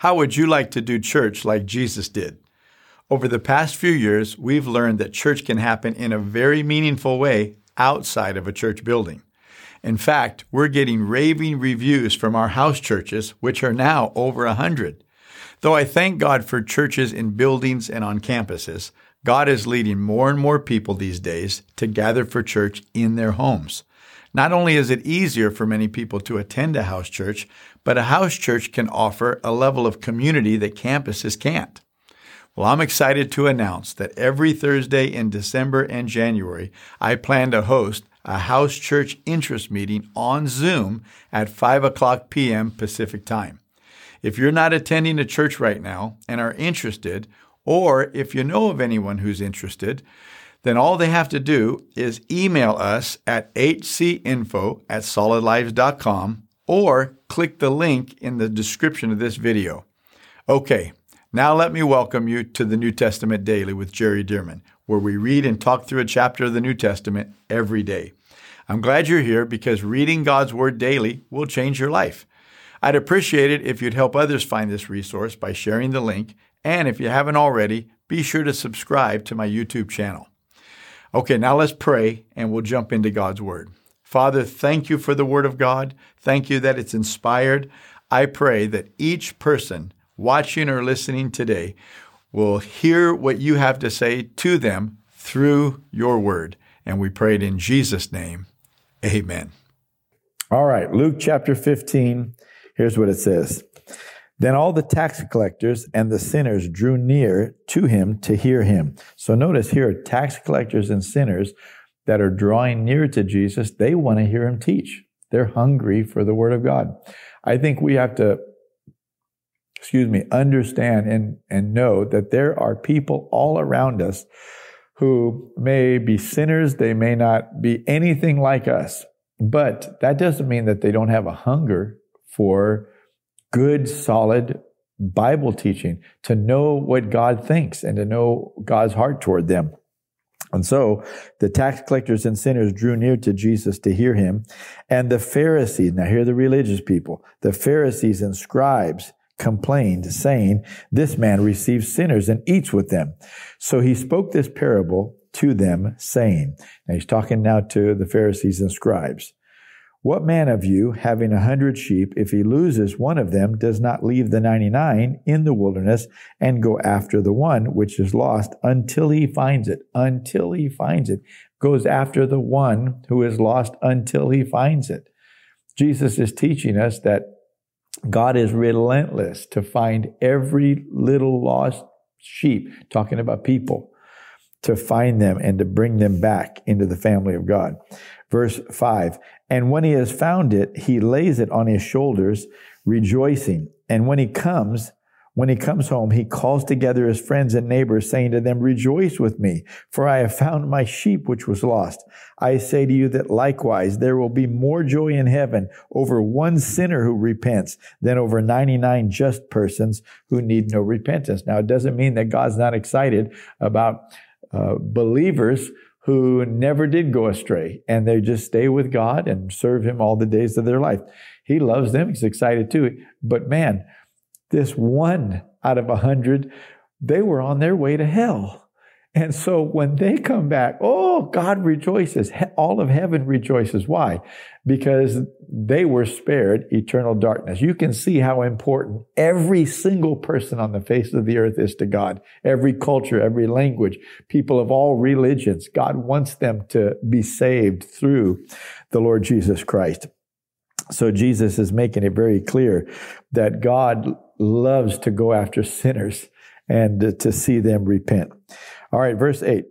How would you like to do church like Jesus did? Over the past few years, we've learned that church can happen in a very meaningful way outside of a church building. In fact, we're getting raving reviews from our house churches, which are now over 100. Though I thank God for churches in buildings and on campuses, God is leading more and more people these days to gather for church in their homes. Not only is it easier for many people to attend a house church, but a house church can offer a level of community that campuses can't. Well, I'm excited to announce that every Thursday in December and January, I plan to host a house church interest meeting on Zoom at 5 o'clock p.m. Pacific time. If you're not attending a church right now and are interested, or if you know of anyone who's interested, then all they have to do is email us at hcinfo@solidlives.com or click the link in the description of this video. Okay, now let me welcome you to the New Testament Daily with Jerry Dirmann, where we read and talk through a chapter of the New Testament every day. I'm glad you're here because reading God's Word daily will change your life. I'd appreciate it if you'd help others find this resource by sharing the link, and if you haven't already, be sure to subscribe to my YouTube channel. Okay, now let's pray, and we'll jump into God's Word. Father, thank you for the Word of God. Thank you that it's inspired. I pray that each person watching or listening today will hear what you have to say to them through your Word. And we pray it in Jesus' name. Amen. All right, Luke chapter 15. Here's what it says. Then all the tax collectors and the sinners drew near to him to hear him. So notice here, tax collectors and sinners that are drawing near to Jesus, they want to hear him teach. They're hungry for the Word of God. I think we have to, understand and know that there are people all around us who may be sinners. They may not be anything like us, but that doesn't mean that they don't have a hunger for good, solid Bible teaching, to know what God thinks and to know God's heart toward them. And so the tax collectors and sinners drew near to Jesus to hear him. And the Pharisees, now here are the religious people, the Pharisees and scribes complained, saying, "This man receives sinners and eats with them." So he spoke this parable to them, saying, now he's talking now to the Pharisees and scribes, "What man of you, having 100 sheep, if he loses one of them, does not leave the 99 in the wilderness and go after the one which is lost until he finds it?" Until he finds it. Goes after the one who is lost until he finds it. Jesus is teaching us that God is relentless to find every little lost sheep, talking about people, to find them and to bring them back into the family of God. Verse 5, "And when he has found it, he lays it on his shoulders, rejoicing. And when he comes home, he calls together his friends and neighbors, saying to them, 'Rejoice with me, for I have found my sheep which was lost.' I say to you that likewise there will be more joy in heaven over one sinner who repents than over 99 just persons who need no repentance." Now, it doesn't mean that God's not excited about believers who never did go astray, and they just stay with God and serve him all the days of their life. He loves them. He's excited too. But man, this 1 out of 100, they were on their way to hell. And so when they come back, oh, God rejoices. All of heaven rejoices. Why? Because they were spared eternal darkness. You can see how important every single person on the face of the earth is to God. Every culture, every language, people of all religions, God wants them to be saved through the Lord Jesus Christ. So Jesus is making it very clear that God loves to go after sinners and to see them repent. All right, verse 8.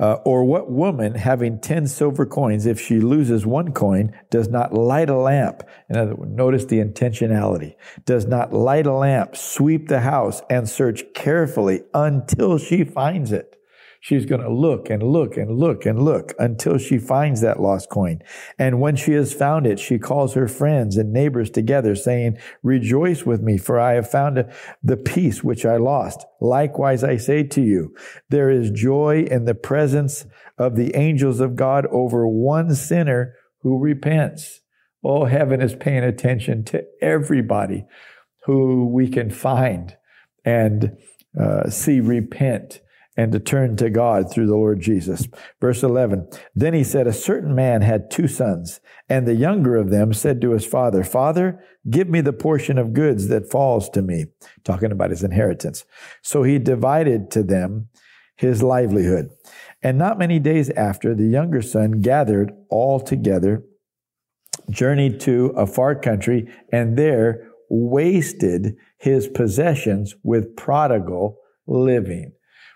"Or what woman, having 10 silver coins, if she loses one coin, does not light a lamp?" In other words, notice the intentionality. "Does not light a lamp, sweep the house, and search carefully until she finds it." She's going to look and look and look and look until she finds that lost coin. "And when she has found it, she calls her friends and neighbors together, saying, 'Rejoice with me, for I have found the piece which I lost.' Likewise, I say to you, there is joy in the presence of the angels of God over one sinner who repents." Oh, heaven is paying attention to everybody who we can find and see repent and to turn to God through the Lord Jesus. Verse 11, then he said, a certain man had two sons, and the younger of them said to his father, Father, give me the portion of goods that falls to me. Talking about his inheritance. So he divided to them his livelihood. And not many days after, the younger son gathered all together, journeyed to a far country, and there wasted his possessions with prodigal living.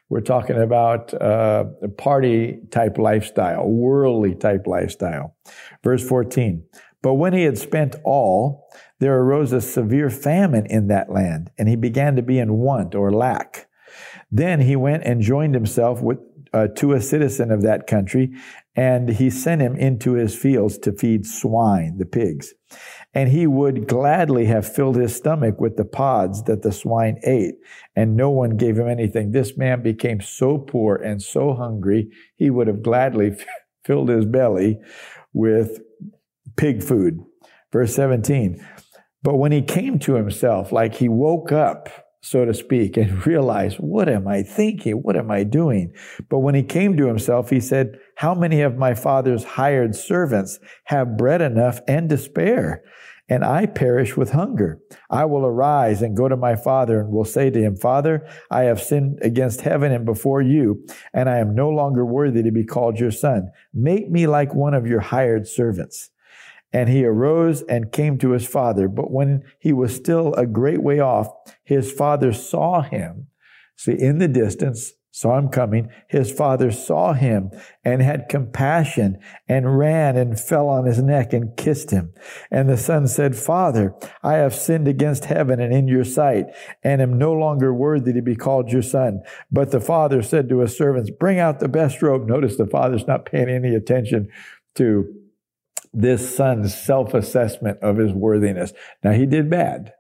We're talking about a party-type lifestyle, worldly-type lifestyle. Verse 14, but when he had spent all, there arose a severe famine in that land, and he began to be in want or lack. Then he went and joined himself to a citizen of that country, and he sent him into his fields to feed swine, the pigs. And he would gladly have filled his stomach with the pods that the swine ate, and no one gave him anything. This man became so poor and so hungry, he would have gladly filled his belly with pig food. Verse 17, but when he came to himself, like he woke up, so to speak, and realized, what am I thinking? What am I doing? But when he came to himself, he said, how many of my father's hired servants have bread enough and to spare? And I perish with hunger. I will arise and go to my father and will say to him, Father, I have sinned against heaven and before you, and I am no longer worthy to be called your son. Make me like one of your hired servants. And he arose and came to his father. But when he was still a great way off, his father saw him. See, in the distance, saw him coming. His father saw him and had compassion and ran and fell on his neck and kissed him. And the son said, Father, I have sinned against heaven and in your sight and am no longer worthy to be called your son. But the father said to his servants, bring out the best robe. Notice the father's not paying any attention to this son's self-assessment of his worthiness. Now, he did bad,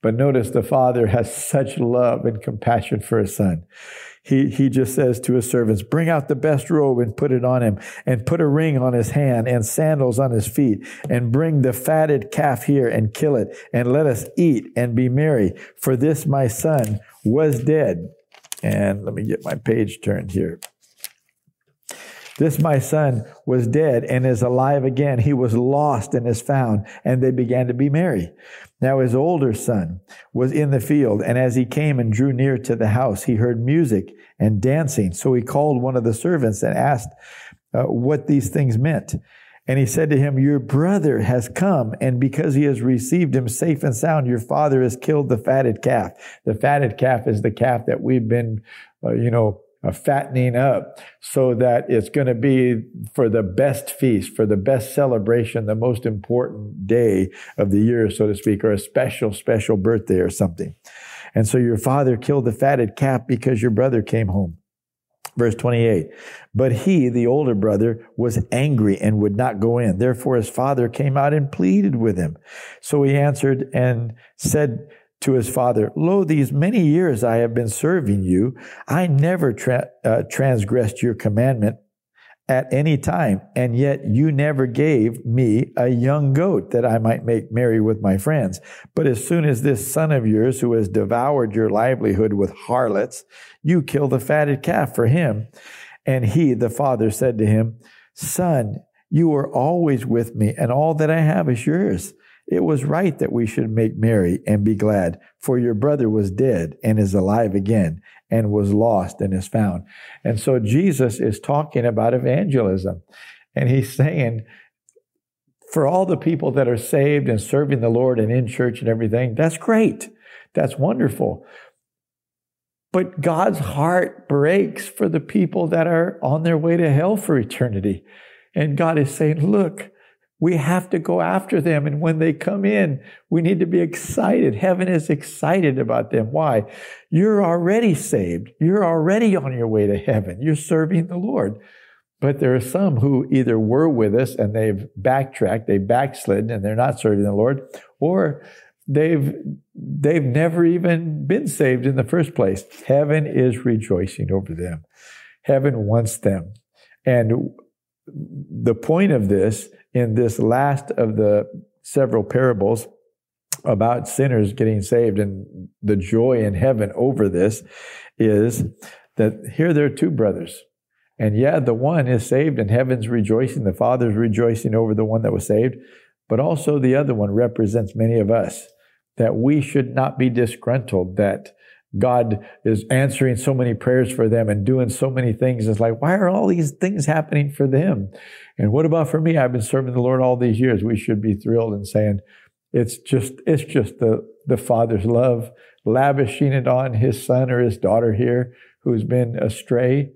but notice the father has such love and compassion for his son. He just says to his servants, bring out the best robe and put it on him, and put a ring on his hand and sandals on his feet, and bring the fatted calf here and kill it, and let us eat and be merry. For this my son was dead. And let me get my page turned here. This my son was dead and is alive again. He was lost and is found, and they began to be merry. Now his older son was in the field, and as he came and drew near to the house, he heard music and dancing. So he called one of the servants and asked what these things meant. And he said to him, your brother has come, and because he has received him safe and sound, your father has killed the fatted calf. The fatted calf is the calf that we've been, fattening up so that it's going to be for the best feast, for the best celebration, the most important day of the year, so to speak, or a special birthday or something. And so your father killed the fatted calf because your brother came home. Verse 28, but he, the older brother, was angry and would not go in. Therefore his father came out and pleaded with him. So he answered and said to his father, lo, these many years I have been serving you. I never transgressed your commandment at any time, and yet you never gave me a young goat that I might make merry with my friends. But as soon as this son of yours, who has devoured your livelihood with harlots, you kill the fatted calf for him. And he, the father, said to him, son, you are always with me, and all that I have is yours. It was right that we should make merry and be glad, for your brother was dead and is alive again, and was lost and is found. And so Jesus is talking about evangelism, and he's saying, for all the people that are saved and serving the Lord and in church and everything, that's great. That's wonderful. But God's heart breaks for the people that are on their way to hell for eternity. And God is saying, look, we have to go after them. And when they come in, we need to be excited. Heaven is excited about them. Why? You're already saved. You're already on your way to heaven. You're serving the Lord. But there are some who either were with us and they've backtracked, they've backslidden, and they're not serving the Lord, or they've never even been saved in the first place. Heaven is rejoicing over them. Heaven wants them. And the point of this, in this last of the several parables about sinners getting saved and the joy in heaven over this is that here there are two brothers. And yeah, the one is saved and heaven's rejoicing. The Father's rejoicing over the one that was saved. But also the other one represents many of us, that we should not be disgruntled, that God is answering so many prayers for them and doing so many things. It's like, why are all these things happening for them? And what about for me? I've been serving the Lord all these years. We should be thrilled and saying, it's just the Father's love, lavishing it on his son or his daughter here who's been astray,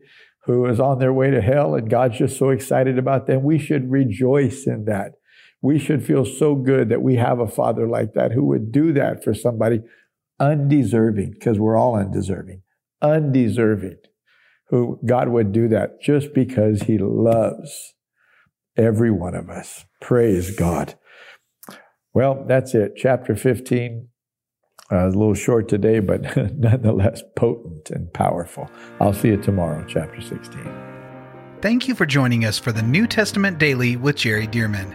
who is on their way to hell, and God's just so excited about them. We should rejoice in that. We should feel so good that we have a Father like that who would do that for somebody undeserving, because we're all undeserving, who God would do that just because he loves every one of us. Praise God. Well, that's it. Chapter 15, a little short today, but nonetheless potent and powerful. I'll see you tomorrow, chapter 16. Thank you for joining us for the New Testament Daily with Jerry Dirmann.